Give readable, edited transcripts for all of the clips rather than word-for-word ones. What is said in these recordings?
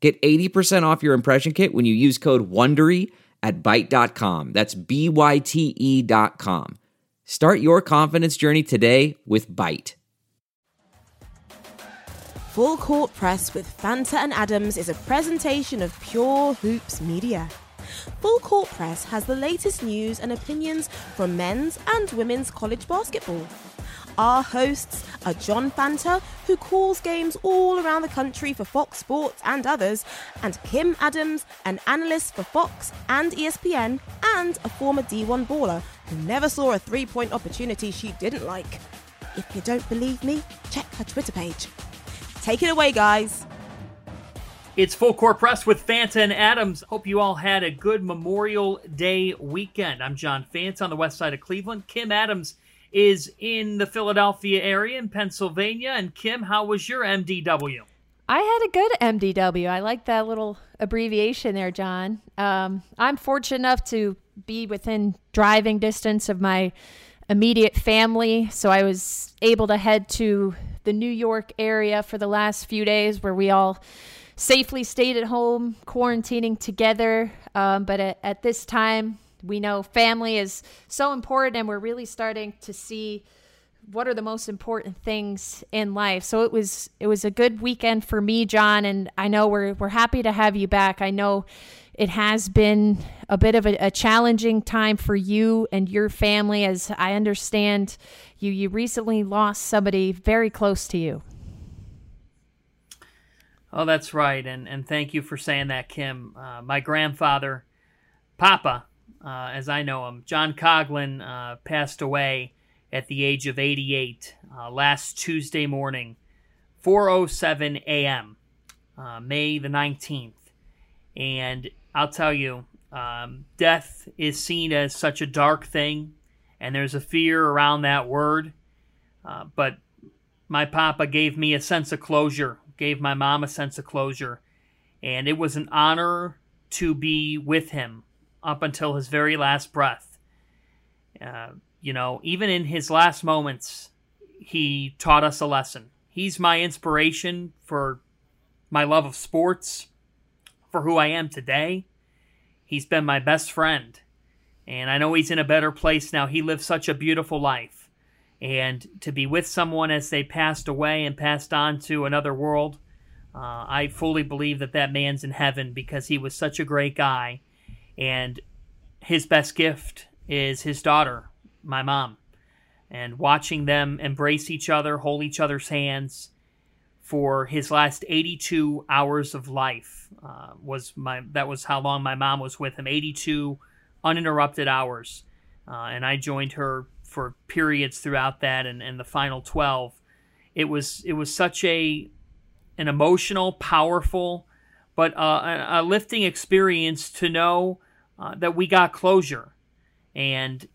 Get 80% off your impression kit when you use code WONDERY at Byte.com. That's BYTE.com. Start your confidence journey today with Byte. Full Court Press with Fanta and Adams is a presentation of Pure Hoops Media. Full Court Press has the latest news and opinions from men's and women's college basketball. Our hosts are John Fanta, who calls games all around the country for Fox Sports and others, and Kim Adams, an analyst for Fox and ESPN, and a former D1 baller who never saw a three-point opportunity she didn't like. If you don't believe me, check her Twitter page. Take it away, guys. It's Full Court Press with Fanta and Adams. Hope you all had a good Memorial Day weekend. I'm John Fanta on the west side of Cleveland. Kim Adams is in the Philadelphia area in Pennsylvania. And Kim, how was your MDW? I had a good MDW. I like that little abbreviation there, John. I'm fortunate enough to be within driving distance of my immediate family, so I was able to head to the New York area for the last few days where we all safely stayed at home, quarantining together. But at this time, we know family is so important, and we're really starting to see what are the most important things in life. So it was a good weekend for me, John, and I know we're happy to have you back. I know it has been a bit of a challenging time for you and your family, as I understand you recently lost somebody very close to you. Oh, that's right, and thank you for saying that, Kim. My grandfather, Papa, as I know him, John Coglin, passed away at the age of 88 last Tuesday morning, 4:07 a.m., May the 19th. And I'll tell you, death is seen as such a dark thing, and there's a fear around that word. But my Papa gave me a sense of closure, gave my mom a sense of closure, and it was an honor to be with him up until his very last breath. Even in his last moments, he taught us a lesson. He's my inspiration for my love of sports, for who I am today. He's been my best friend, and I know he's in a better place now. He lived such a beautiful life, and to be with someone as they passed away and passed on to another world, I fully believe that man's in heaven, because he was such a great guy. And his best gift is his daughter, my mom. And watching them embrace each other, hold each other's hands for his last 82 hours of life was how long my mom was with him, 82 uninterrupted hours. And I joined her for periods throughout that and the final 12. It was such an emotional, powerful, but a lifting experience to know that we got closure. And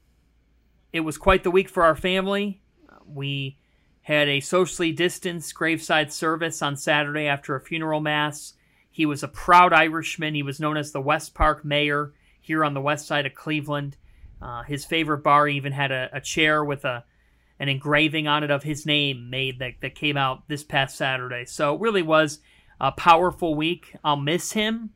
it was quite the week for our family. We had a socially distanced graveside service on Saturday after a funeral mass. He was a proud Irishman. He was known as the West Park mayor here on the west side of Cleveland. His favorite bar even had a chair with an engraving on it of his name made that came out this past Saturday. So it really was a powerful week. I'll miss him.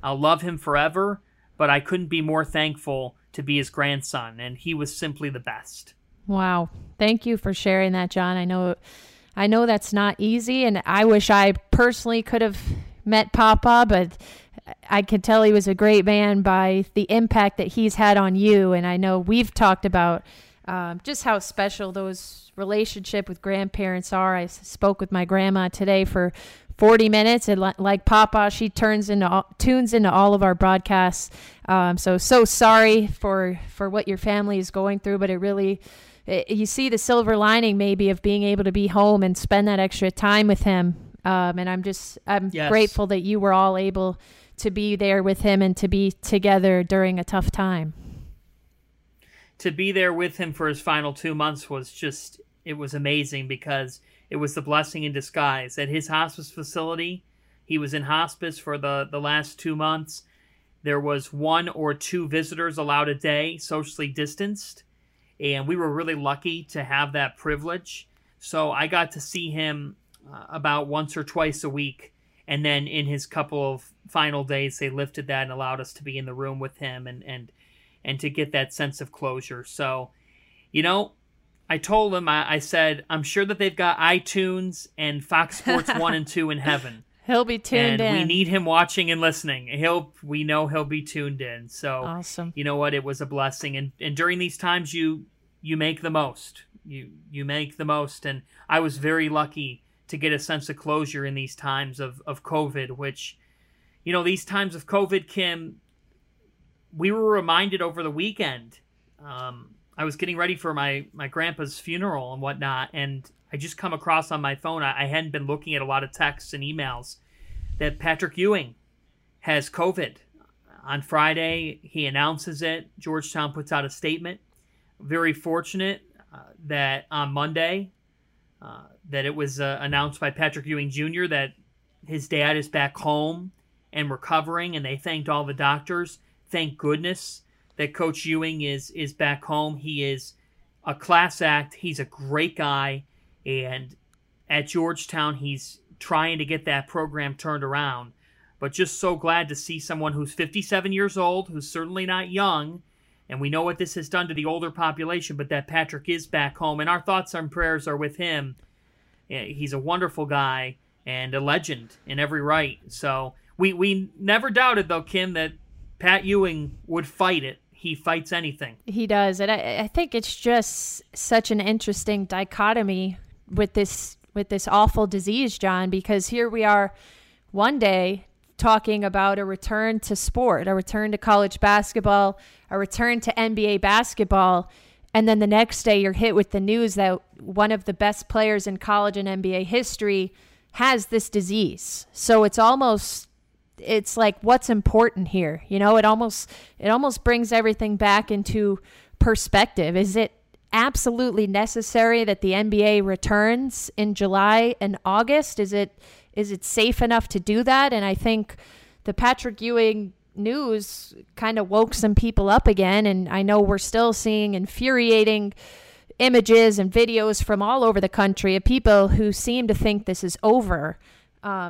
I'll love him forever. But I couldn't be more thankful to be his grandson, and he was simply the best. Wow. Thank you for sharing that, John. I know that's not easy, and I wish I personally could have met Papa, but I could tell he was a great man by the impact that he's had on you. And I know we've talked about just how special those relationship with grandparents are. I spoke with my grandma today for 40 minutes, and like Papa, she tunes into all of our broadcasts. So sorry for what your family is going through, but you see the silver lining maybe of being able to be home and spend that extra time with him. And I'm grateful that you were all able to be there with him and to be together during a tough time. To be there with him for his final 2 months was just, it was amazing, because it was the blessing in disguise. At his hospice facility, he was in hospice for the last 2 months. There was 1 or 2 visitors allowed a day, socially distanced, and we were really lucky to have that privilege. So I got to see him about once or twice a week, and then in his couple of final days, they lifted that and allowed us to be in the room with him and to get that sense of closure. So, you know, I told him, I said, I'm sure that they've got iTunes and Fox Sports 1 and 2 in heaven. He'll be tuned in. We need him watching and listening. We know he'll be tuned in. So awesome. You know what? It was a blessing. And during these times, you make the most. You make the most. And I was very lucky to get a sense of closure in these times of COVID, which, you know, these times of COVID, Kim, we were reminded over the weekend. I was getting ready for my grandpa's funeral and whatnot, and I just come across on my phone, I hadn't been looking at a lot of texts and emails, that Patrick Ewing has COVID. On Friday, he announces it. Georgetown puts out a statement. Very fortunate that on Monday, that it was announced by Patrick Ewing Jr. that his dad is back home and recovering, and they thanked all the doctors. Thank goodness that Coach Ewing is back home. He is a class act. He's a great guy. And at Georgetown, he's trying to get that program turned around. But just so glad to see someone who's 57 years old, who's certainly not young, and we know what this has done to the older population, but that Patrick is back home. And our thoughts and prayers are with him. He's a wonderful guy and a legend in every right. So we never doubted, though, Kim, that Pat Ewing would fight it. He fights anything. He does. And I think it's just such an interesting dichotomy with this awful disease, John, because here we are one day talking about a return to sport, a return to college basketball, a return to NBA basketball. And then the next day you're hit with the news that one of the best players in college and NBA history has this disease. So it's like, what's important here? You know, it almost brings everything back into perspective. Is it absolutely necessary that the NBA returns in July and August? Is it safe enough to do that? And I think the Patrick Ewing news kind of woke some people up again. And I know we're still seeing infuriating images and videos from all over the country of people who seem to think this is over.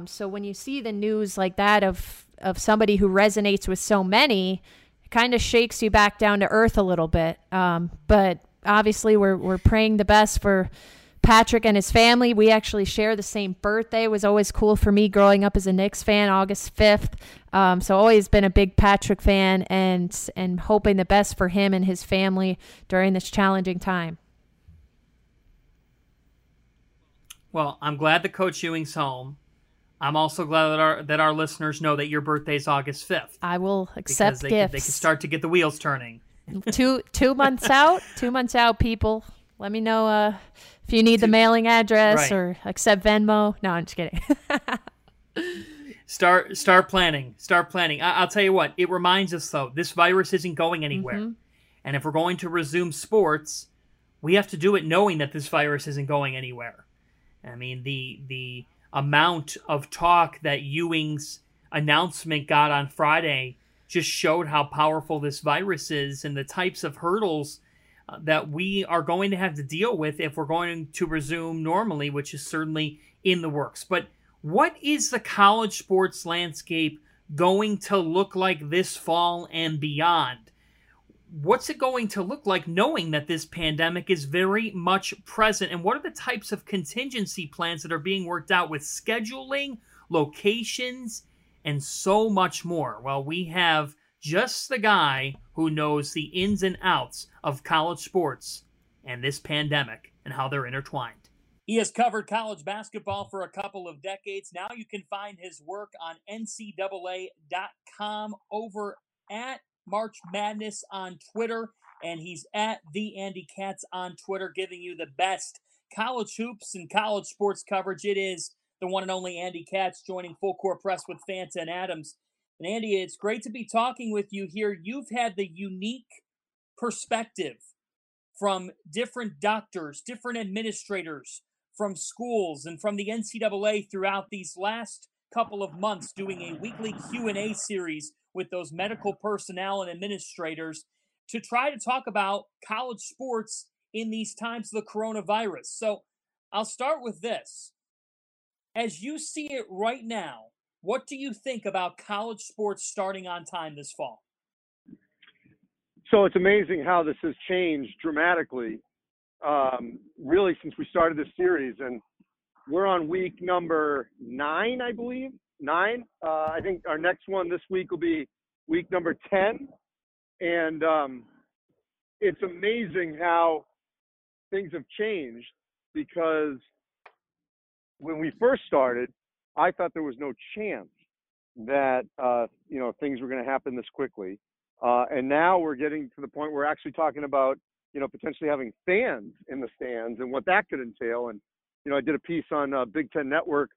So when you see the news like that of somebody who resonates with so many, it kind of shakes you back down to earth a little bit. But obviously we're praying the best for Patrick and his family. We actually share the same birthday. It was always cool for me growing up as a Knicks fan, August 5th. So always been a big Patrick fan and hoping the best for him and his family during this challenging time. Well, I'm glad that Coach Ewing's home. I'm also glad that our listeners know that your birthday's August 5th. I will accept gifts. They can start to get the wheels turning. Two months out, people. Let me know if you need the mailing address, right, or accept Venmo. No, I'm just kidding. Start planning. I'll tell you what. It reminds us, though, this virus isn't going anywhere. Mm-hmm. And if we're going to resume sports, we have to do it knowing that this virus isn't going anywhere. I mean, the amount of talk that Ewing's announcement got on Friday just showed how powerful this virus is and the types of hurdles that we are going to have to deal with if we're going to resume normally, which is certainly in the works. But what is the college sports landscape going to look like this fall and beyond? What's it going to look like knowing that this pandemic is very much present? And what are the types of contingency plans that are being worked out with scheduling, locations, and so much more? Well, we have just the guy who knows the ins and outs of college sports and this pandemic and how they're intertwined. He has covered college basketball for a couple of decades. Now you can find his work on NCAA.com, over at March Madness on Twitter, and he's at the Andy Katz on Twitter, giving you the best college hoops and college sports coverage. It is the one and only Andy Katz joining Full Court Press with Fanta and Adams And Andy, it's great to be talking with you here. You've had the unique perspective from different doctors, different administrators, from schools, and from the NCAA throughout these last couple of months, doing a weekly Q&A series with those medical personnel and administrators to try to talk about college sports in these times of the coronavirus. So I'll start with this. As you see it right now, what do you think about college sports starting on time this fall? So it's amazing how this has changed dramatically, really since we started this series. And we're on week number 9, I believe. 9. I think our next one this week will be week number 10. And it's amazing how things have changed, because when we first started, I thought there was no chance that, things were going to happen this quickly. And now we're getting to the point where we're actually talking about, potentially having fans in the stands and what that could entail. And, I did a piece on Big Ten Network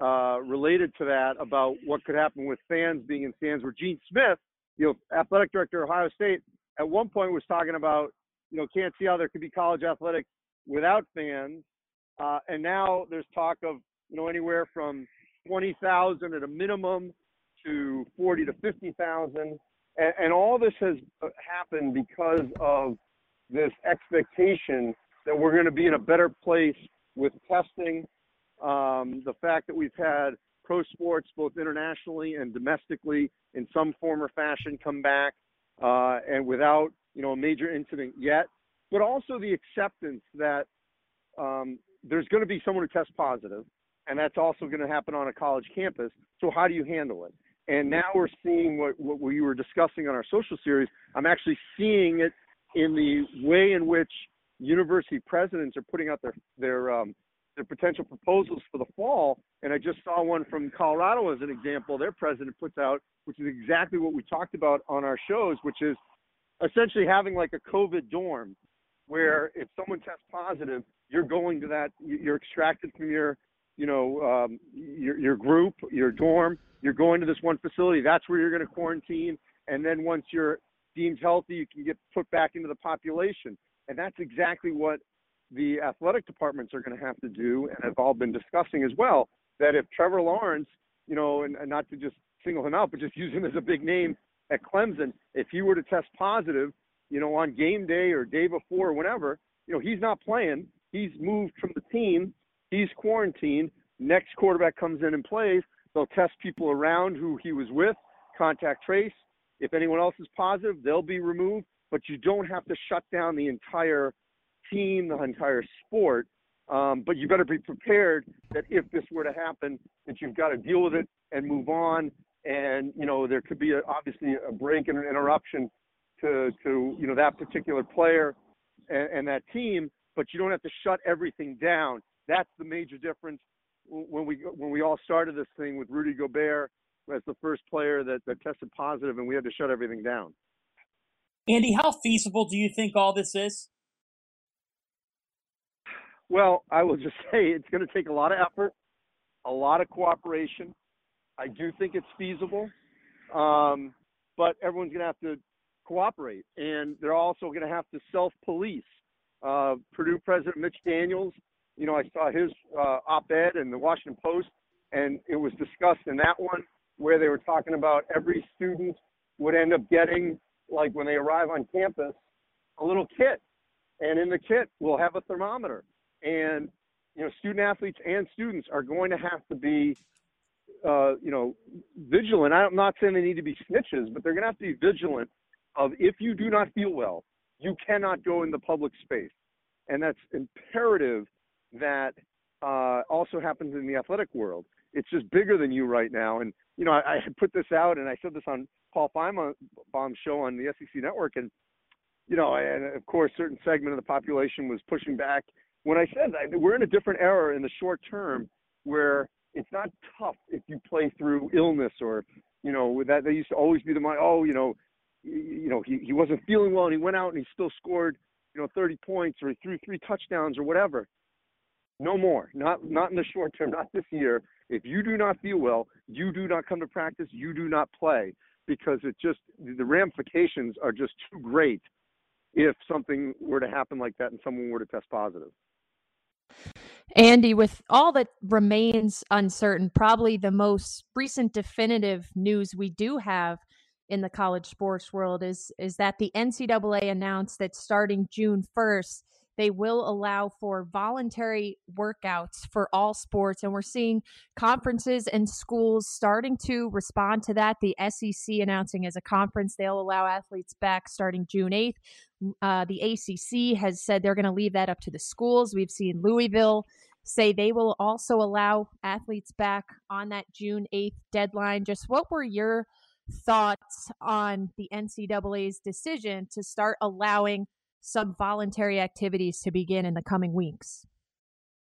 related to that about what could happen with fans being in stands, where Gene Smith, athletic director of Ohio State, at one point was talking about, can't see how there could be college athletics without fans. And now there's talk of, anywhere from 20,000 at a minimum to 40 to 50,000. And all this has happened because of this expectation that we're going to be in a better place with testing. The fact that we've had pro sports, both internationally and domestically, in some form or fashion come back, and without, a major incident yet, but also the acceptance that there's going to be someone who tests positive, and that's also going to happen on a college campus. So how do you handle it? And now we're seeing what we were discussing on our social series. I'm actually seeing it in the way in which university presidents are putting out their potential proposals for the fall. And I just saw one from Colorado as an example. Their president puts out, which is exactly what we talked about on our shows, which is essentially having like a COVID dorm, where if someone tests positive, you're going to that, you're extracted from your group, your dorm, you're going to this one facility. That's where you're going to quarantine. And then once you're deemed healthy, you can get put back into the population. And that's exactly what the athletic departments are going to have to do, and have all been discussing as well, that if Trevor Lawrence, and not to just single him out, but just use him as a big name at Clemson, if he were to test positive, on game day or day before or whenever, he's not playing. He's moved from the team. He's quarantined. Next quarterback comes in and plays. They'll test people around who he was with, contact trace. If anyone else is positive, they'll be removed. But you don't have to shut down the entire team, the entire sport. But you better be prepared that if this were to happen, that you've got to deal with it and move on. And, there could be obviously a break and an interruption to that particular player and that team, but you don't have to shut everything down. That's the major difference. When we all started this thing with Rudy Gobert as the first player that tested positive, and we had to shut everything down. Andy, how feasible do you think all this is? Well, I will just say it's going to take a lot of effort, a lot of cooperation. I do think it's feasible, but everyone's going to have to cooperate, and they're also going to have to self-police. Purdue President Mitch Daniels, I saw his op-ed in the Washington Post, and it was discussed in that one where they were talking about every student would end up getting, like when they arrive on campus, a little kit. And in the kit, we'll have a thermometer. And, student-athletes and students are going to have to be, vigilant. I'm not saying they need to be snitches, but they're going to have to be vigilant of, if you do not feel well, you cannot go in the public space. And that's imperative. That also happens in the athletic world. It's just bigger than you right now. And, I put this out, and I said this on Paul Feinbaum's show on the SEC Network. And, and of course, certain segment of the population was pushing back. When I said that, we're in a different era in the short term, where it's not tough if you play through illness or, that they used to always be the mind, he wasn't feeling well, and he went out and he still scored, 30 points, or he threw 3 touchdowns or whatever. No more, not in the short term, not this year. If you do not feel well, you do not come to practice, you do not play, because it just, the ramifications are just too great if something were to happen like that and someone were to test positive. Andy, with all that remains uncertain, probably the most recent definitive news we do have in the college sports world is that the NCAA announced that starting June 1st, they will allow for voluntary workouts for all sports. And we're seeing conferences and schools starting to respond to that. The SEC announcing as a conference they'll allow athletes back starting June 8th. The ACC has said they're going to leave that up to the schools. We've seen Louisville say they will also allow athletes back on that June 8th deadline. Just what were your thoughts on the NCAA's decision to start allowing some voluntary activities to begin in the coming weeks?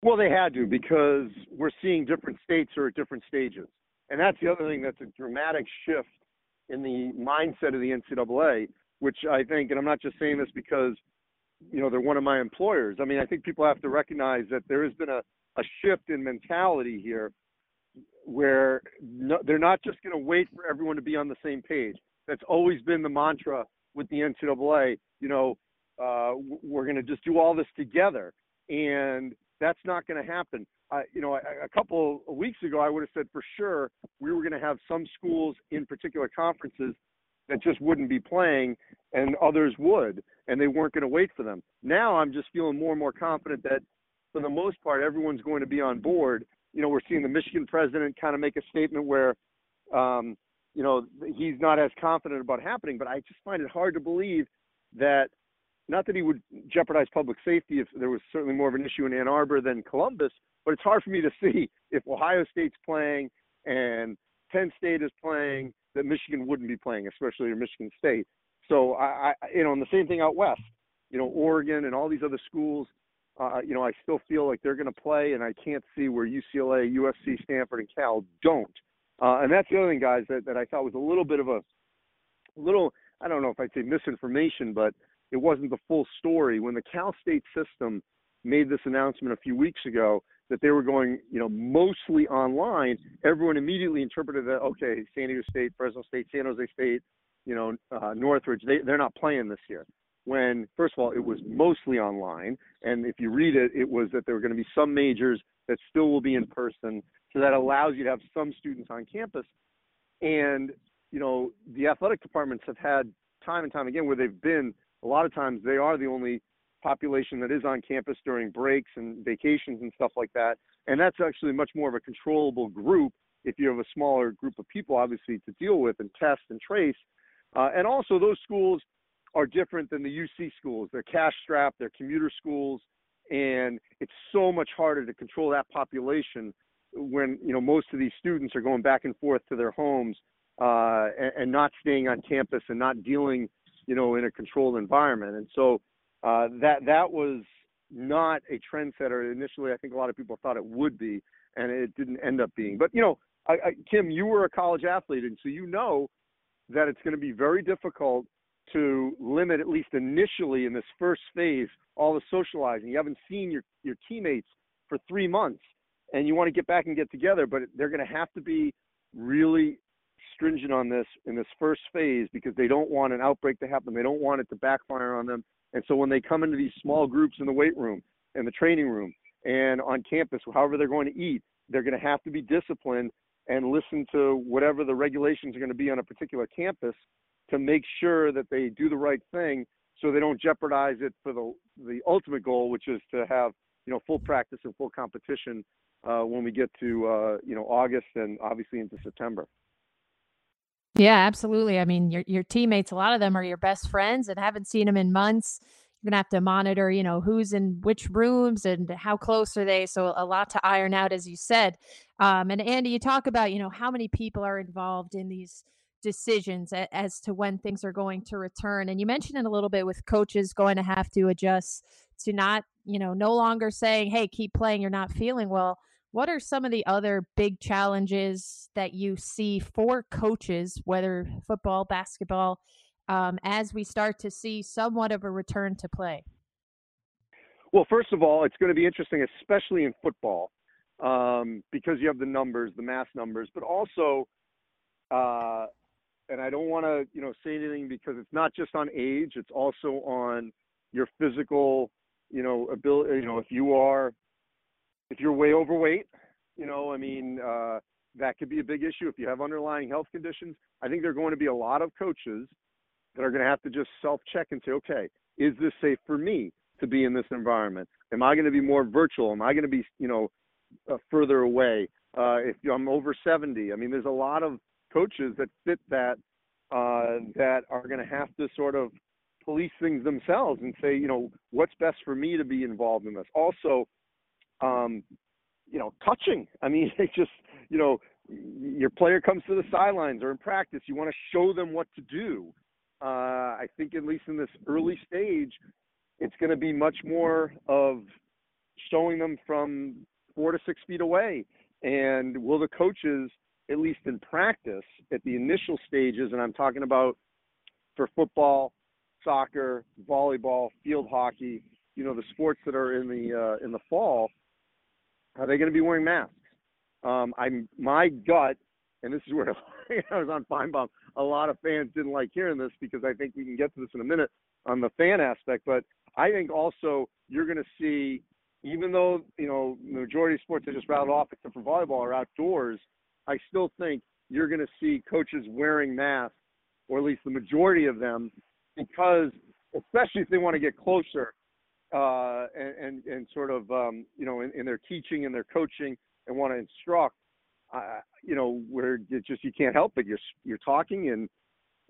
Well, they had to, because we're seeing different states are at different stages. And that's the other thing that's a dramatic shift in the mindset of the NCAA, which I think, and I'm not just saying this because, you know, they're one of my employers. I mean, I think people have to recognize that there has been a shift in mentality here where they're not just going to wait for everyone to be on the same page. That's always been the mantra with the NCAA, you know, we're going to just do all this together, and that's not going to happen. You know, a couple of weeks ago, I would have said for sure we were going to have some schools in particular conferences that just wouldn't be playing, and others would, and they weren't going to wait for them. Now I'm just feeling more and more confident that for the most part, everyone's going to be on board. You know, we're seeing the Michigan president kind of make a statement where, you know, he's not as confident about happening, but I just find it hard to believe that. Not that he would jeopardize public safety, if there was certainly more of an issue in Ann Arbor than Columbus, but it's hard for me to see if Ohio State's playing and Penn State is playing that Michigan wouldn't be playing, especially Michigan State. So, you know, and the same thing out west, you know, Oregon and all these other schools, you know, I still feel like they're going to play, and I can't see where UCLA, USC, Stanford, and Cal don't. And that's the other thing, guys, that I thought was a little bit of a little, I don't know if I'd say misinformation, but it wasn't the full story. When the Cal State system made this announcement a few weeks ago that they were going, you know, mostly online, everyone immediately interpreted that, okay, San Diego State, Fresno State, San Jose State, you know, Northridge, they're not playing this year. When, first of all, it was mostly online. And if you read it, it was that there were going to be some majors that still will be in person. So that allows you to have some students on campus. And, you know, the athletic departments have had time and time again where they've been, a lot of times they are the only population that is on campus during breaks and vacations and stuff like that. And that's actually much more of a controllable group if you have a smaller group of people, obviously, to deal with and test and trace. And also those schools are different than the UC schools. They're cash-strapped, they're commuter schools, and it's so much harder to control that population when, you know, most of these students are going back and forth to their homes and not staying on campus and not dealing, you know, in a controlled environment. And so that was not a trendsetter. Initially, I think a lot of people thought it would be, and it didn't end up being. But, you know, Kim, you were a college athlete, and so you know that it's going to be very difficult to limit, at least initially in this first phase, all the socializing. You haven't seen your teammates for 3 months, and you want to get back and get together, but they're going to have to be really stringent on this in this first phase, because they don't want an outbreak to happen. They don't want it to backfire on them. And so when they come into these small groups in the weight room and the training room and on campus, however they're going to eat, they're going to have to be disciplined and listen to whatever the regulations are going to be on a particular campus to make sure that they do the right thing so they don't jeopardize it for the ultimate goal, which is to have, you know, full practice and full competition when we get to, you know, August and obviously into September. Yeah, absolutely. I mean, your teammates, a lot of them are your best friends and haven't seen them in months. You're going to have to monitor, you know, who's in which rooms and how close are they. So a lot to iron out, as you said. And Andy, you talk about, you know, how many people are involved in these decisions as to when things are going to return. And you mentioned it a little bit with coaches going to have to adjust to not, you know, no longer saying, hey, keep playing, you're not feeling well. What are some of the other big challenges that you see for coaches, whether football, basketball, as we start to see somewhat of a return to play? Well, first of all, it's going to be interesting, especially in football, because you have the numbers, the mass numbers, but also, and I don't want to, say anything because it's not just on age, it's also on your physical, ability, if you're way overweight, that could be a big issue. If you have underlying health conditions, I think there are going to be a lot of coaches that are going to have to just self-check and say, okay, is this safe for me to be in this environment? Am I going to be more virtual? Am I going to be, further away? If I'm over 70, I mean, there's a lot of coaches that fit that, that are going to have to sort of police things themselves and say, what's best for me to be involved in this. Also, touching. I mean, it just, your player comes to the sidelines or in practice, you want to show them what to do. I think at least in this early stage, it's going to be much more of showing them from 4 to 6 feet away. And will the coaches, at least in practice at the initial stages, and I'm talking about for football, soccer, volleyball, field hockey, the sports that are in the fall, are they going to be wearing masks? My gut, and this is where I was on Feinbaum, a lot of fans didn't like hearing this because I think we can get to this in a minute on the fan aspect, but I think also you're going to see, even though, the majority of sports I just rattled off except for volleyball are outdoors, I still think you're going to see coaches wearing masks, or at least the majority of them, because especially if they want to get closer and sort of, in their teaching and their coaching and want to instruct, where you can't help it. You're talking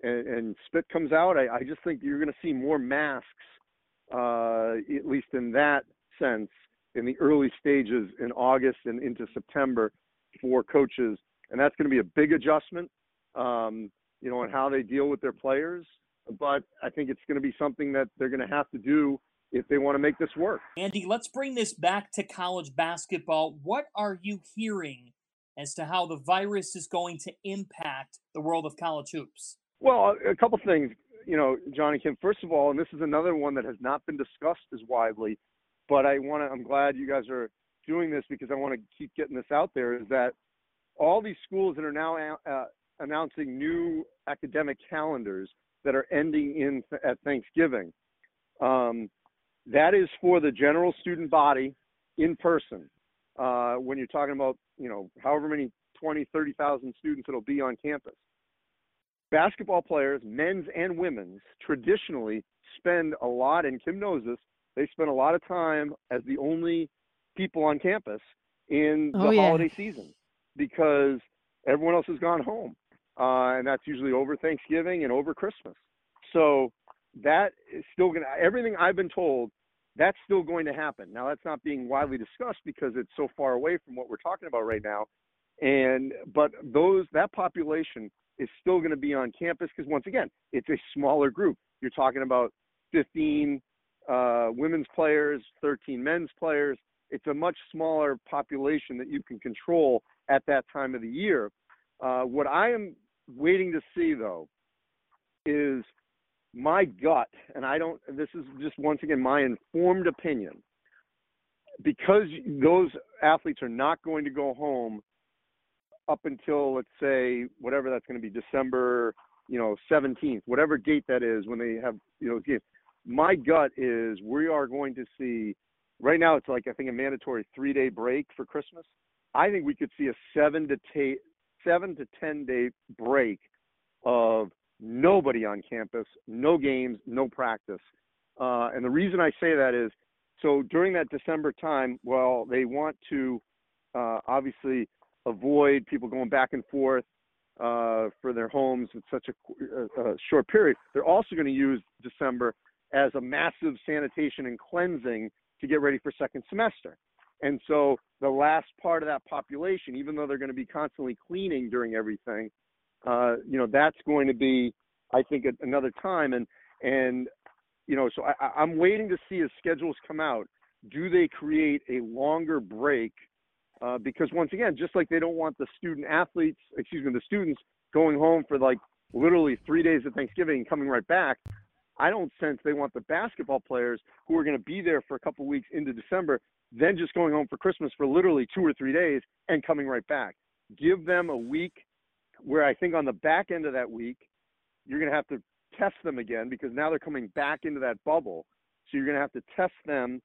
and spit comes out. I just think you're going to see more masks, at least in that sense, in the early stages in August and into September for coaches. And that's going to be a big adjustment, on how they deal with their players. But I think it's going to be something that they're going to have to do if they want to make this work. Andy, let's bring this back to college basketball. What are you hearing as to how the virus is going to impact the world of college hoops? Well, a couple things, John and Kim. First of all, and this is another one that has not been discussed as widely, but I'm glad you guys are doing this because I want to keep getting this out there, is that all these schools that are now announcing new academic calendars that are ending at Thanksgiving, that is for the general student body in person. When you're talking about, however many 20, 30,000 students that'll be on campus. Basketball players, men's and women's, traditionally spend a lot, and Kim knows this, they spend a lot of time as the only people on campus in holiday season because everyone else has gone home. And that's usually over Thanksgiving and over Christmas. So that is still going to, everything I've been told, that's still going to happen. Now, that's not being widely discussed because it's so far away from what we're talking about right now. But that population is still going to be on campus because, once again, it's a smaller group. You're talking about 15 women's players, 13 men's players. It's a much smaller population that you can control at that time of the year. What I am waiting to see, though, is my gut, and this is just, once again, my informed opinion, because those athletes are not going to go home up until, let's say, whatever that's going to be, December, 17th, whatever date that is when they have, games. My gut is we are going to see, right now it's like, I think, a mandatory 3-day break for Christmas. I think we could see a 7 to 10 day break of nobody on campus, no games, no practice. And the reason I say that is, so during that December time, well, they want to obviously avoid people going back and forth for their homes in such a short period. They're also going to use December as a massive sanitation and cleansing to get ready for second semester. And so the last part of that population, even though they're going to be constantly cleaning during everything, that's going to be, I think, another time. So I'm waiting to see as schedules come out, do they create a longer break? Because once again, just like they don't want the students going home for like literally 3 days of Thanksgiving and coming right back, I don't sense they want the basketball players who are going to be there for a couple of weeks into December, then just going home for Christmas for literally 2 or 3 days and coming right back. Give them a week where I think on the back end of that week, you're going to have to test them again because now they're coming back into that bubble. So you're going to have to test them.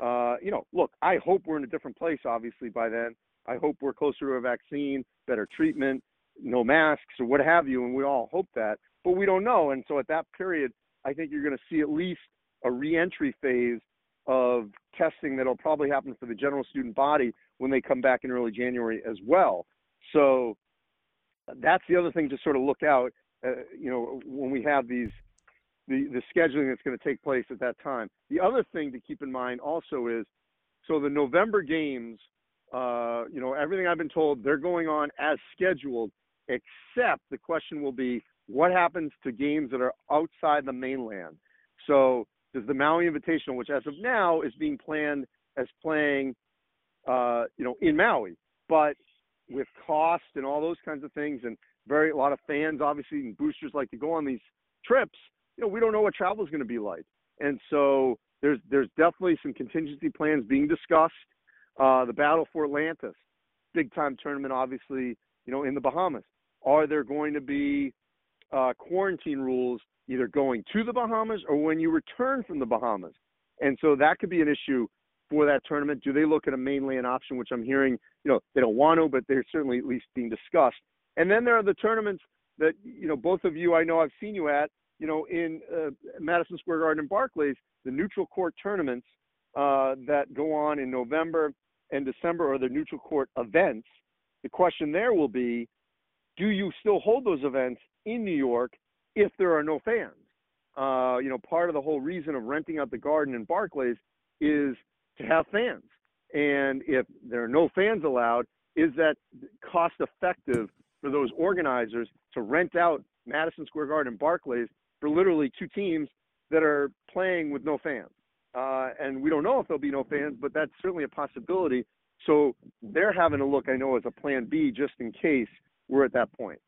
You know, look, I hope we're in a different place, obviously, by then. I hope we're closer to a vaccine, better treatment, no masks or what have you, and we all hope that. But we don't know. And so at that period, I think you're going to see at least a reentry phase of testing that'll probably happen for the general student body when they come back in early January as well. So that's the other thing to sort of look out, you know, when we have these the scheduling that's going to take place at that time. The other thing to keep in mind also is, so the November games, you know, everything I've been told, they're going on as scheduled, except the question will be, what happens to games that are outside the mainland? So does the Maui Invitational, which as of now is being planned as playing, you know, in Maui, but with cost and all those kinds of things, and a lot of fans, obviously, and boosters like to go on these trips, you know, we don't know what travel is going to be like. And so there's definitely some contingency plans being discussed. The Battle for Atlantis, big-time tournament, obviously, you know, in the Bahamas. Are there going to be quarantine rules either going to the Bahamas or when you return from the Bahamas? And so that could be an issue for that tournament. Do they look at a mainland option, which I'm hearing, you know, they don't want to, but they're certainly at least being discussed. And then there are the tournaments that, you know, both of you, I know I've seen you at, you know, in Madison Square Garden and Barclays, the neutral court tournaments that go on in November and December, or the neutral court events. The question there will be, do you still hold those events in New York if there are no fans? You know, part of the whole reason of renting out the Garden and Barclays is to have fans. And if there are no fans allowed, is that cost effective for those organizers to rent out Madison Square Garden and Barclays for literally two teams that are playing with no fans? And we don't know if there'll be no fans, but that's certainly a possibility. So they're having a look, I know, as a plan B, just in case we're at that point.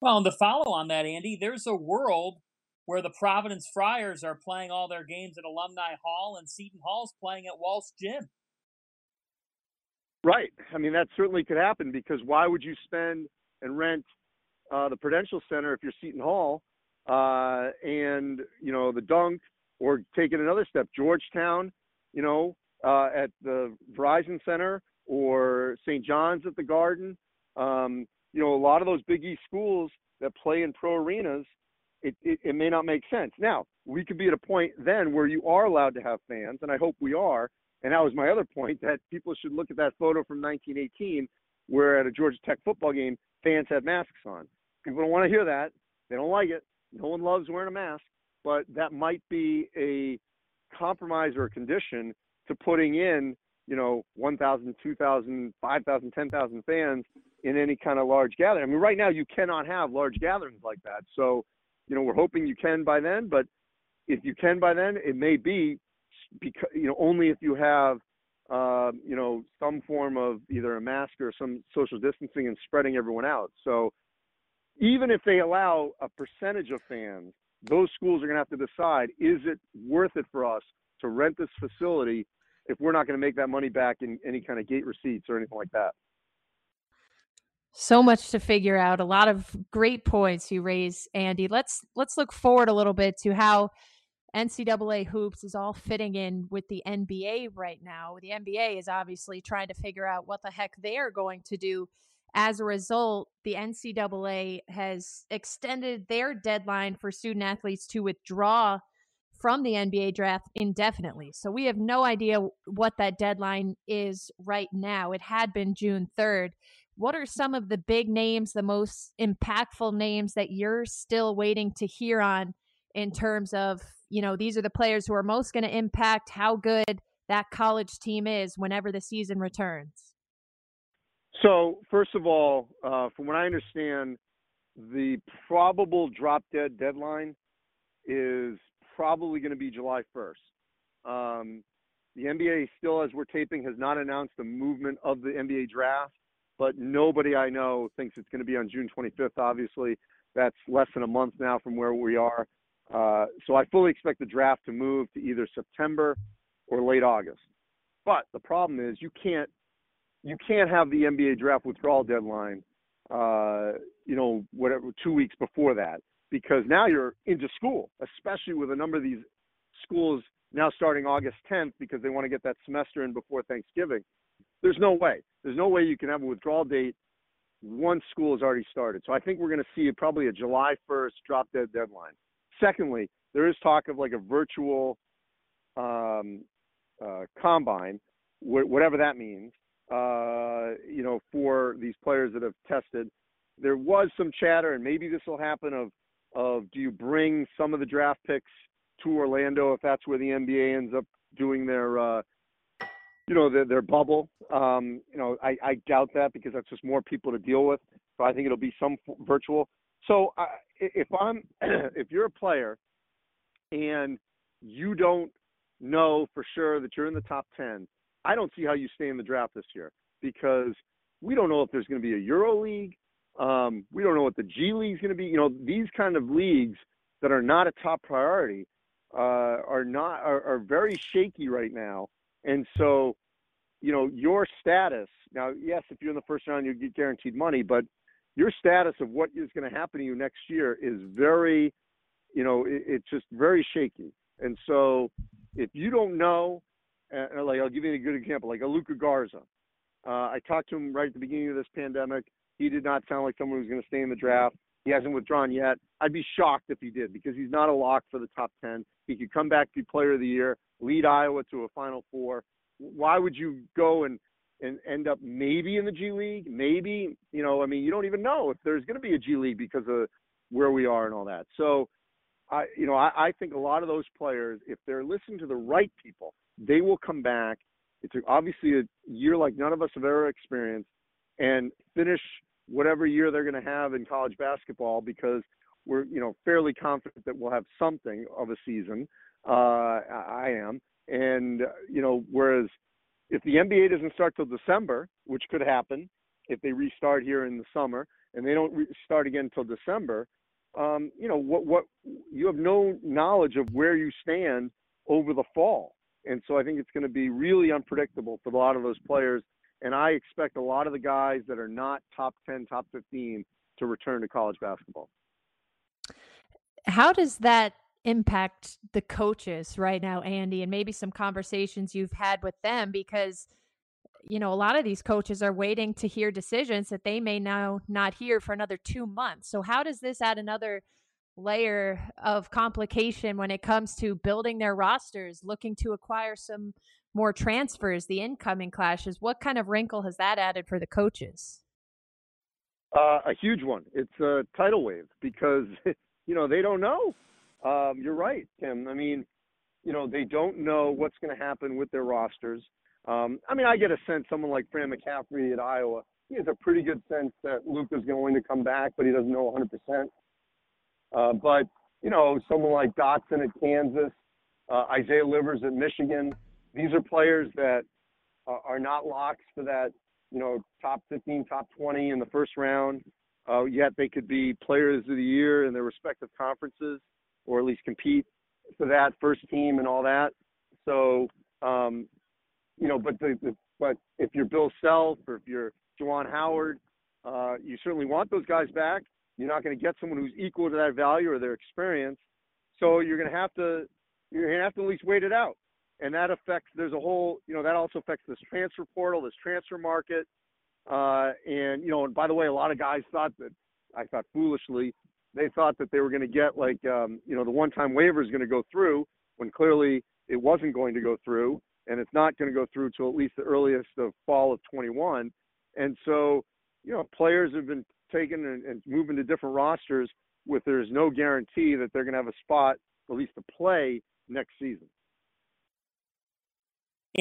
Well, and to follow on that, Andy, there's a world where the Providence Friars are playing all their games at Alumni Hall and Seton Hall's playing at Walsh Gym. Right. I mean, that certainly could happen, because why would you spend and rent the Prudential Center if you're Seton Hall and, you know, the Dunk, or taking another step, Georgetown, you know, at the Verizon Center, or St. John's at the Garden. You know, a lot of those Big East schools that play in pro arenas, it may not make sense. Now, we could be at a point then where you are allowed to have fans, and I hope we are. And that was my other point, that people should look at that photo from 1918 where at a Georgia Tech football game, fans had masks on. People don't want to hear that. They don't like it. No one loves wearing a mask. But that might be a compromise or a condition to putting in, you know, 1,000, 2,000, 5,000, 10,000 fans in any kind of large gathering. I mean, right now you cannot have large gatherings like that. So, you know, we're hoping you can by then. But if you can by then, it may be, because, you know, only if you have, you know, some form of either a mask or some social distancing and spreading everyone out. So even if they allow a percentage of fans, those schools are going to have to decide, is it worth it for us to rent this facility if we're not going to make that money back in any kind of gate receipts or anything like that? So much to figure out. A lot of great points you raise, Andy. Let's look forward a little bit to how NCAA hoops is all fitting in with the NBA right now. The NBA is obviously trying to figure out what the heck they're going to do. As a result, the NCAA has extended their deadline for student athletes to withdraw from the NBA draft indefinitely. So we have no idea what that deadline is right now. It had been June 3rd. What are some of the big names, the most impactful names that you're still waiting to hear on in terms of, you know, these are the players who are most going to impact how good that college team is whenever the season returns? So, first of all, from what I understand, the probable drop-dead deadline is probably going to be July 1st. The NBA still, as we're taping, has not announced the movement of the NBA draft, but nobody I know thinks it's going to be on June 25th, obviously. That's less than a month now from where we are. So I fully expect the draft to move to either September or late August. But the problem is you can't have the NBA draft withdrawal deadline, whatever, 2 weeks before that, because now you're into school, especially with a number of these schools now starting August 10th because they want to get that semester in before Thanksgiving. There's no way. There's no way you can have a withdrawal date once school has already started. So I think we're going to see probably a July 1st drop dead deadline. Secondly, there is talk of like a virtual combine, whatever that means, for these players that have tested. There was some chatter, and maybe this will happen, of do you bring some of the draft picks to Orlando if that's where the NBA ends up doing their bubble. I doubt that because that's just more people to deal with. So I think it'll be some virtual. So if you're a player and you don't know for sure that you're in the top 10, I don't see how you stay in the draft this year because we don't know if there's going to be a Euro League. We don't know what the G League is going to be. These kind of leagues that are not a top priority are very shaky right now. And so, your status now, yes, if you're in the first round, you get guaranteed money, but your status of what is going to happen to you next year is very, it's just very shaky. And so if you don't know, I'll give you a good example, like a Luka Garza. I talked to him right at the beginning of this pandemic. He did not sound like someone who's going to stay in the draft. He hasn't withdrawn yet. I'd be shocked if he did because he's not a lock for the top 10. He could come back to be player of the year, lead Iowa to a Final Four. Why would you go and end up maybe in the G League? Maybe, you don't even know if there's going to be a G League because of where we are and all that. So, I think a lot of those players, if they're listening to the right people, they will come back. It's obviously a year like none of us have ever experienced and finish whatever year they're going to have in college basketball because we're, fairly confident that we'll have something of a season. I am. And, whereas if the NBA doesn't start till December, which could happen if they restart here in the summer and they don't start again till December, what you have no knowledge of where you stand over the fall. And so I think it's going to be really unpredictable for a lot of those players. And I expect a lot of the guys that are not top 10, top 15 to return to college basketball. How does that impact the coaches right now, Andy, and maybe some conversations you've had with them? Because, a lot of these coaches are waiting to hear decisions that they may now not hear for another 2 months. So how does this add another layer of complication when it comes to building their rosters, looking to acquire some more transfers, the incoming clashes? What kind of wrinkle has that added for the coaches? A huge one. It's a tidal wave because, they don't know. You're right, Tim. They don't know what's going to happen with their rosters. I get a sense someone like Fran McCaffrey at Iowa, he has a pretty good sense that Luka's going to come back, but he doesn't know 100%. But someone like Dotson at Kansas, Isaiah Livers at Michigan, these are players that are not locks for that, top 15, top 20 in the first round, yet they could be players of the year in their respective conferences or at least compete for that first team and all that. So, but if you're Bill Self or if you're Juwan Howard, you certainly want those guys back. You're not going to get someone who's equal to that value or their experience. So you're going to have to at least wait it out. And that affects, there's a whole, that also affects this transfer portal, this transfer market. And by the way, a lot of guys thought foolishly they were going to get like, the one-time waiver is going to go through when clearly it wasn't going to go through. And it's not going to go through till at least the earliest of fall of 21. And so, players have been taken and moving to different rosters with there's no guarantee that they're going to have a spot, at least to play next season.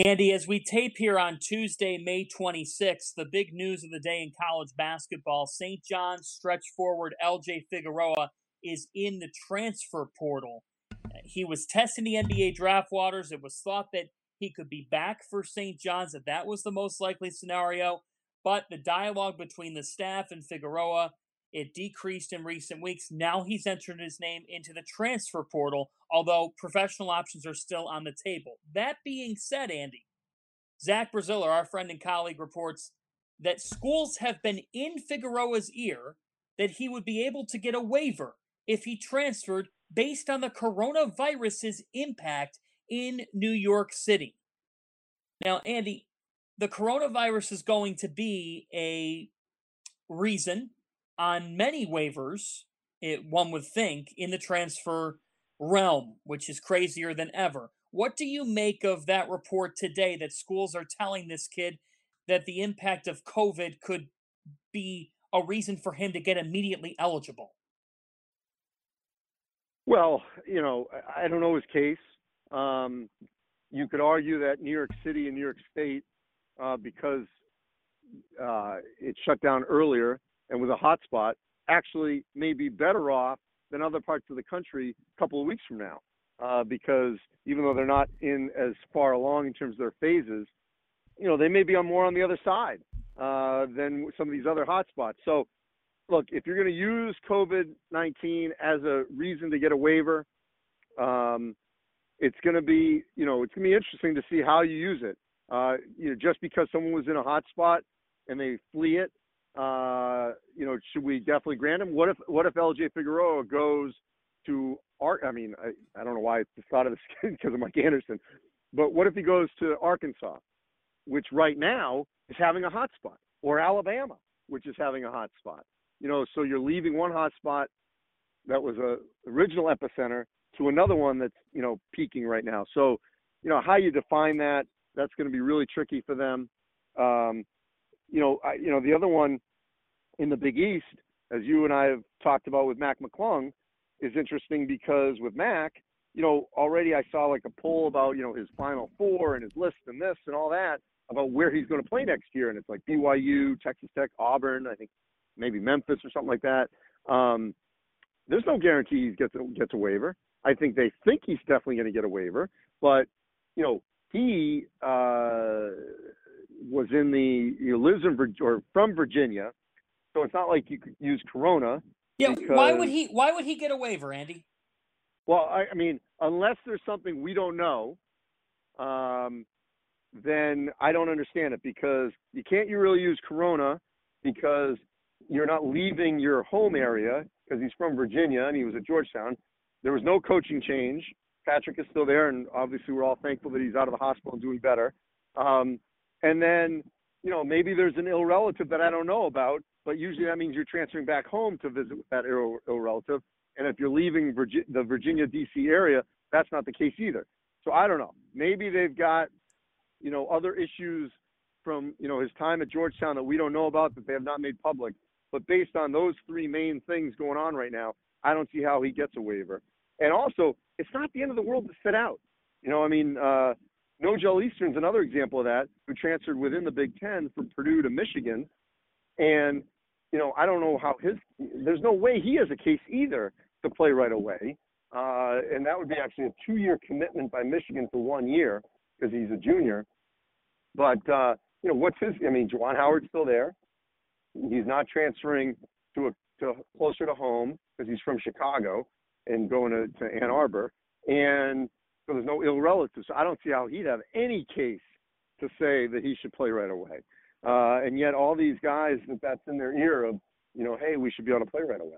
Andy, as we tape here on Tuesday, May 26th, the big news of the day in college basketball, St. John's stretch forward LJ Figueroa is in the transfer portal. He was testing the NBA draft waters. It was thought that he could be back for St. John's, that was the most likely scenario. But the dialogue between the staff and Figueroa It decreased in recent weeks. Now he's entered his name into the transfer portal, although professional options are still on the table. That being said, Andy, Zach Braziller, our friend and colleague, reports that schools have been in Figueroa's ear that he would be able to get a waiver if he transferred based on the coronavirus's impact in New York City. Now, Andy, the coronavirus is going to be a reason on many waivers, one would think, in the transfer realm, which is crazier than ever. What do you make of that report today that schools are telling this kid that the impact of COVID could be a reason for him to get immediately eligible? Well, you know, I don't know his case. You could argue that New York City and New York State, because it shut down earlier and was a hot spot, actually may be better off than other parts of the country a couple of weeks from now. Because even though they're not in as far along in terms of their phases, you know, they may be on more on the other side than some of these other hotspots. So, look, if you're going to use COVID-19 as a reason to get a waiver, it's going to be, you know, it's going to be interesting to see how you use it. You know, just because someone was in a hotspot and they flee it, you know, should we definitely grant him? What if LJ Figueroa goes to I don't know why I just thought of this because of Mike Anderson, but what if he goes to Arkansas, which right now is having a hot spot, or Alabama, which is having a hot spot? You know, so you're leaving one hot spot that was a original epicenter to another one that's, you know, peaking right now. So, you know, how you define that, that's going to be really tricky for them. The other one in the Big East, as you and I have talked about with Mac McClung, is interesting because with Mac, you know, already I saw like a poll about, you know, his Final Four and his list and this and all that about where he's going to play next year. And it's like BYU, Texas Tech, Auburn, I think maybe Memphis or something like that. There's no guarantee he gets a waiver. I think they think he's definitely going to get a waiver, but, you know, he was in the, you know, lives in or from Virginia. So it's not like you could use Corona. Yeah, because, why would he get a waiver, Andy? Well, I mean, unless there's something we don't know, then I don't understand it, because you can't really use Corona because you're not leaving your home area, because he's from Virginia and he was at Georgetown. There was no coaching change. Patrick is still there, and obviously we're all thankful that he's out of the hospital and doing better. And then, you know, maybe there's an ill relative that I don't know about, but usually that means you're transferring back home to visit with that ill relative. And if you're leaving the Virginia, D.C. area, that's not the case either. So I don't know. Maybe they've got, you know, other issues from, you know, his time at Georgetown that we don't know about, that they have not made public. But based on those three main things going on right now, I don't see how he gets a waiver. And also, it's not the end of the world to sit out. You know, I mean, Nogel Eastern's another example of that, who transferred within the Big Ten from Purdue to Michigan. And, you know, I don't know how there's no way he has a case either to play right away. And that would be actually a 2-year commitment by Michigan for 1 year, because he's a junior. But, you know, Juwan Howard's still there. He's not transferring to closer to home because he's from Chicago and going to Ann Arbor. And so there's no ill relatives. So I don't see how he'd have any case to say that he should play right away. And yet all these guys, that's in their ear of, you know, hey, we should be able to play right away.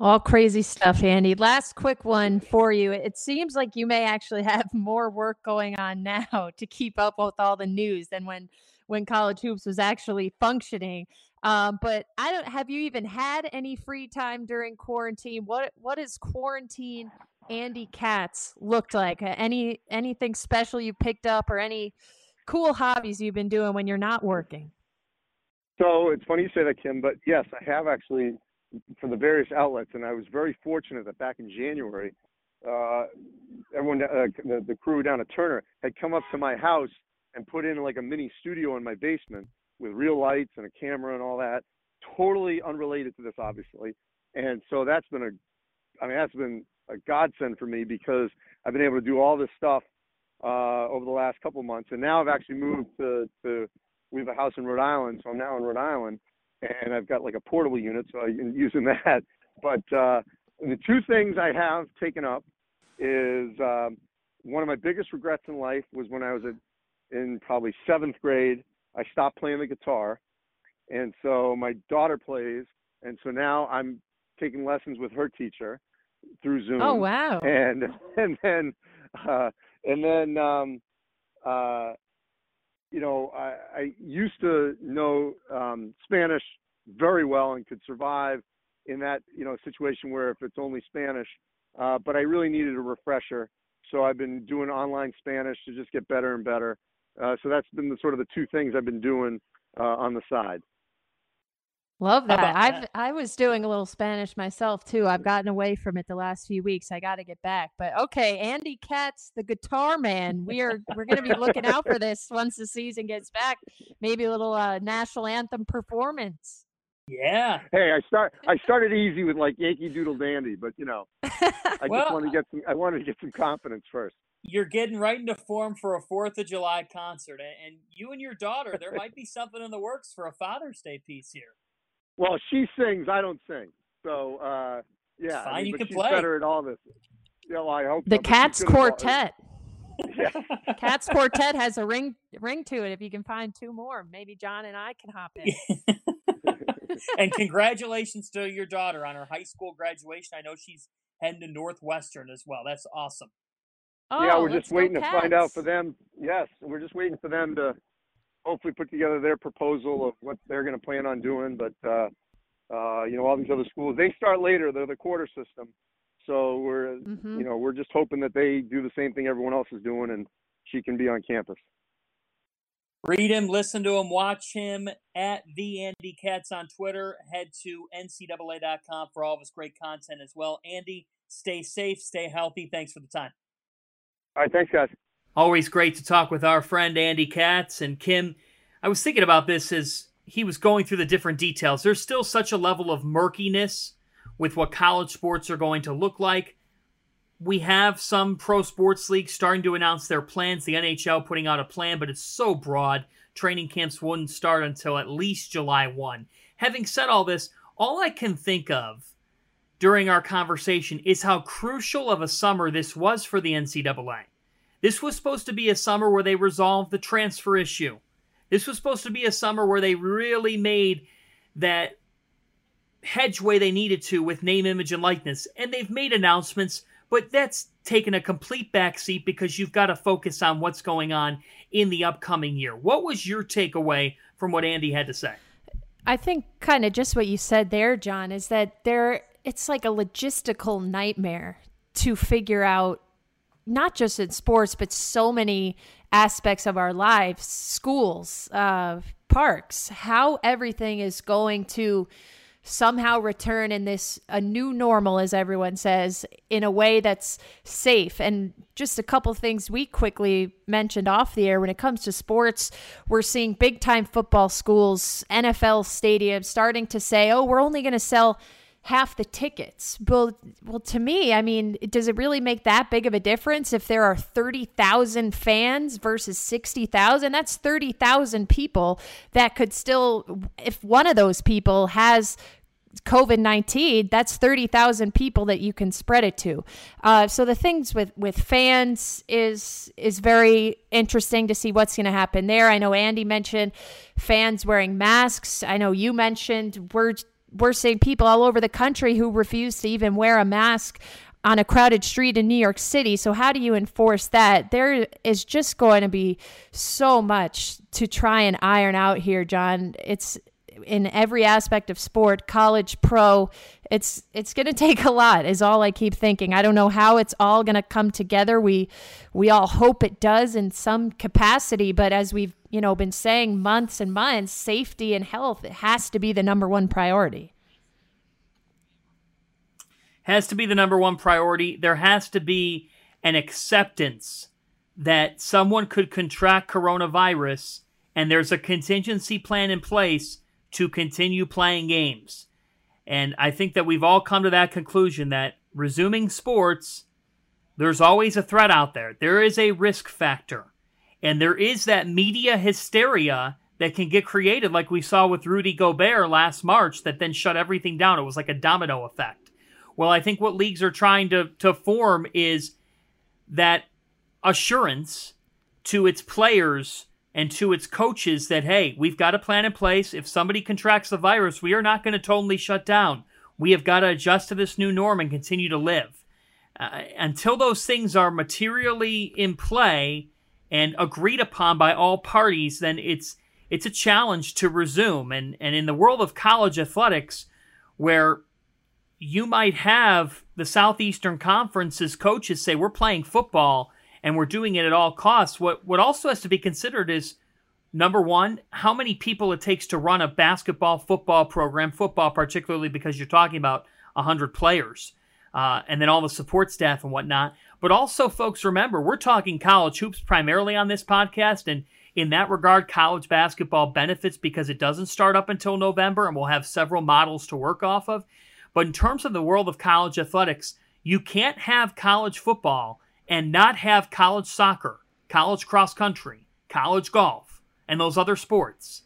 All crazy stuff, Andy. Last quick one for you. It seems like you may actually have more work going on now to keep up with all the news than when College Hoops was actually functioning. But have you even had any free time during quarantine? What is quarantine Andy Katz looked like? Anything special you picked up, or any cool hobbies you've been doing when you're not working? So it's funny you say that, Kim, but yes, I have actually, for the various outlets, and I was very fortunate that back in January, everyone, the crew down at Turner had come up to my house and put in like a mini studio in my basement with real lights and a camera and all that, totally unrelated to this, obviously. And so that's been a godsend for me, because I've been able to do all this stuff over the last couple of months. And now I've actually moved we have a house in Rhode Island. So I'm now in Rhode Island, and I've got like a portable unit, so I'm using that. But the two things I have taken up is one of my biggest regrets in life was when I was in probably seventh grade, I stopped playing the guitar. And so my daughter plays. And so now I'm taking lessons with her teacher through Zoom. Oh, wow. And then, you know, I used to know Spanish very well and could survive in that, you know, situation where if it's only Spanish, but I really needed a refresher. So I've been doing online Spanish to just get better and better. So that's been the sort of the two things I've been doing on the side. Love that. I was doing a little Spanish myself too. I've gotten away from it the last few weeks. I got to get back. But okay, Andy Katz, the guitar man. We're going to be looking out for this once the season gets back. Maybe a little national anthem performance. Yeah. Hey, I started easy with like Yankee Doodle Dandy, but you know, I wanted to get some confidence first. You're getting right into form for a 4th of July concert, and you and your daughter, there might be something in the works for a Father's Day piece here. Well, she sings. I don't sing. So, yeah. Fine, I mean, you can she's play. Better at all this. You know, I hope the Katz Quartet. Yeah. Katz Quartet has a ring to it. If you can find two more, maybe John and I can hop in. And congratulations to your daughter on her high school graduation. I know she's heading to Northwestern as well. That's awesome. Oh, yeah, we're just waiting to find out for them. Yes, we're just waiting for them to hopefully put together their proposal of what they're going to plan on doing. But, you know, all these other schools, they start later. They're the quarter system. So we're, you know, we're just hoping that they do the same thing everyone else is doing and she can be on campus. Read him, listen to him, watch him at the Andy Katz on Twitter. Head to NCAA.com for all of his great content as well. Andy, stay safe, stay healthy. Thanks for the time. All right, thanks, guys. Always great to talk with our friend Andy Katz. And Kim, I was thinking about this as he was going through the different details. There's still such a level of murkiness with what college sports are going to look like. We have some pro sports leagues starting to announce their plans, the NHL putting out a plan, but it's so broad. Training camps wouldn't start until at least July 1. Having said all this, all I can think of during our conversation is how crucial of a summer this was for the NCAA. This was supposed to be a summer where they resolved the transfer issue. This was supposed to be a summer where they really made that hedgeway they needed to with name, image, and likeness. And they've made announcements, but that's taken a complete backseat because you've got to focus on what's going on in the upcoming year. What was your takeaway from what Andy had to say? I think kind of just what you said there, John, is that it's like a logistical nightmare to figure out, not just in sports, but so many aspects of our lives, schools, parks, how everything is going to somehow return in this a new normal, as everyone says, in a way that's safe. And just a couple things we quickly mentioned off the air when it comes to sports, we're seeing big time football schools, NFL stadiums starting to say, oh, we're only going to sell half the tickets. Well, to me, I mean, does it really make that big of a difference if there are 30,000 fans versus 60,000? That's 30,000 people that could still, if one of those people has COVID-19, that's 30,000 people that you can spread it to. So the things with fans is very interesting to see what's going to happen there. I know Andy mentioned fans wearing masks. I know you mentioned we're seeing people all over the country who refuse to even wear a mask on a crowded street in New York City. So how do you enforce that? There is just going to be so much to try and iron out here, John. It's in every aspect of sport, college, pro. It's going to take a lot is all I keep thinking. I don't know how it's all going to come together. We all hope it does in some capacity, but as we've been saying months and months, safety and health, it has to be the number one priority. Has to be the number one priority. There has to be an acceptance that someone could contract coronavirus and there's a contingency plan in place to continue playing games. And I think that we've all come to that conclusion that resuming sports, there's always a threat out there. There is a risk factor. And there is that media hysteria that can get created like we saw with Rudy Gobert last March that then shut everything down. It was like a domino effect. Well, I think what leagues are trying to form is that assurance to its players and to its coaches that, hey, we've got a plan in place. If somebody contracts the virus, we are not going to totally shut down. We have got to adjust to this new norm and continue to live. Until those things are materially in play and agreed upon by all parties, then it's a challenge to resume. And in the world of college athletics, where you might have the Southeastern Conference's coaches say, we're playing football and we're doing it at all costs, what also has to be considered is, number one, how many people it takes to run a basketball, football program, football particularly because you're talking about 100 players, and then all the support staff and whatnot. But also, folks, remember, we're talking college hoops primarily on this podcast, and in that regard, college basketball benefits because it doesn't start up until November, and we'll have several models to work off of. But in terms of the world of college athletics, you can't have college football and not have college soccer, college cross country, college golf, and those other sports.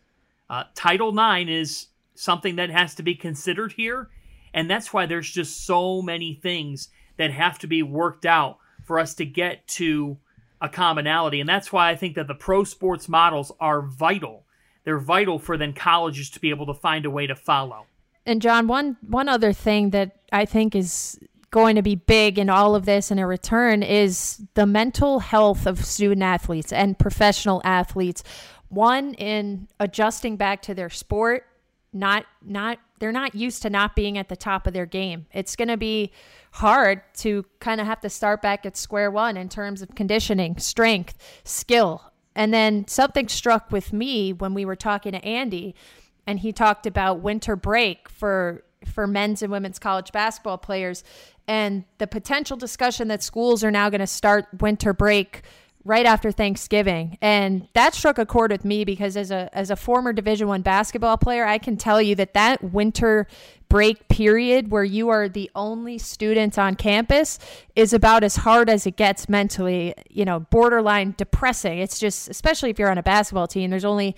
Title IX is something that has to be considered here, and that's why there's just so many things that have to be worked out for us to get to a commonality, and that's why I think that the pro sports models are vital. They're vital for then colleges to be able to find a way to follow. And John, one other thing that I think is going to be big in all of this and a return is the mental health of student athletes and professional athletes. One, in adjusting back to their sport, they're not used to not being at the top of their game. It's going to be hard to kind of have to start back at square one in terms of conditioning, strength, skill. And then something struck with me when we were talking to Andy, and he talked about winter break for men's and women's college basketball players and the potential discussion that schools are now going to start winter break right after Thanksgiving. And that struck a chord with me because as a former Division I basketball player, I can tell you that winter break period where you are the only student on campus is about as hard as it gets mentally, borderline depressing. It's just, especially if you're on a basketball team, there's only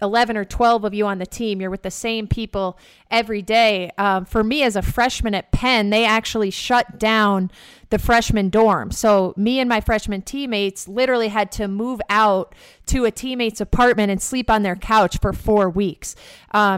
11 or 12 of you on the team. You're with the same people every day. For me as a freshman at Penn, they actually shut down the freshman dorm. So me and my freshman teammates literally had to move out to a teammate's apartment and sleep on their couch for 4 weeks.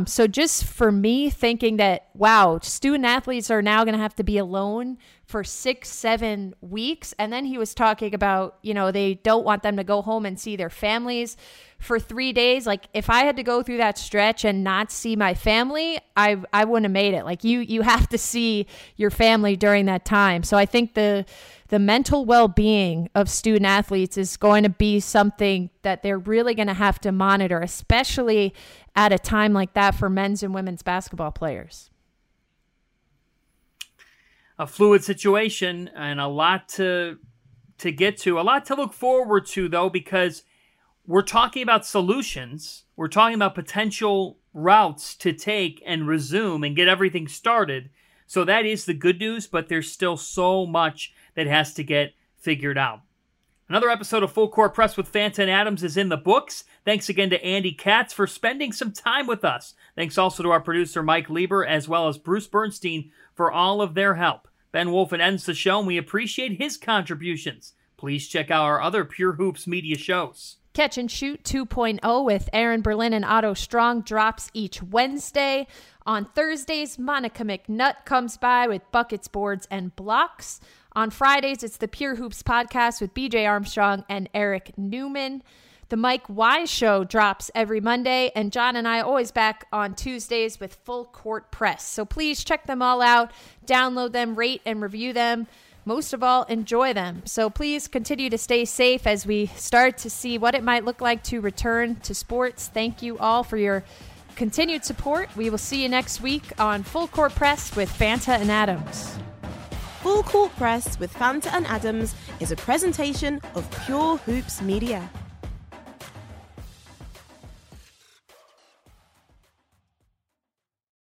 So just for me thinking that, wow, student athletes are now going to have to be alone for 6-7 weeks. And then he was talking about, they don't want them to go home and see their families for 3 days. Like if I had to go through that stretch and not see my family, I wouldn't have made it. Like you have to see your family during that time. So I think the mental well-being of student athletes is going to be something that they're really going to have to monitor, especially at a time like that for men's and women's basketball players. A fluid situation and a lot to get to, a lot to look forward to though, because we're talking about solutions. We're talking about potential routes to take and resume and get everything started. So that is the good news, but there's still so much that has to get figured out. Another episode of Full Court Press with Fanta and Adams is in the books. Thanks again to Andy Katz for spending some time with us. Thanks also to our producer, Mike Lieber, as well as Bruce Bernstein for all of their help. Ben Wolfen ends the show, and we appreciate his contributions. Please check out our other Pure Hoops media shows. Catch and Shoot 2.0 with Aaron Berlin and Otto Strong drops each Wednesday. On Thursdays, Monica McNutt comes by with buckets, boards, and blocks. On Fridays, it's the Pure Hoops podcast with BJ Armstrong and Eric Newman. The Mike Wise Show drops every Monday, and John and I are always back on Tuesdays with Full Court Press. So please check them all out, download them, rate and review them. Most of all, enjoy them. So please continue to stay safe as we start to see what it might look like to return to sports. Thank you all for your continued support. We will see you next week on Full Court Press with Fanta and Adams. Full Court Press with Fanta and Adams is a presentation of Pure Hoops Media.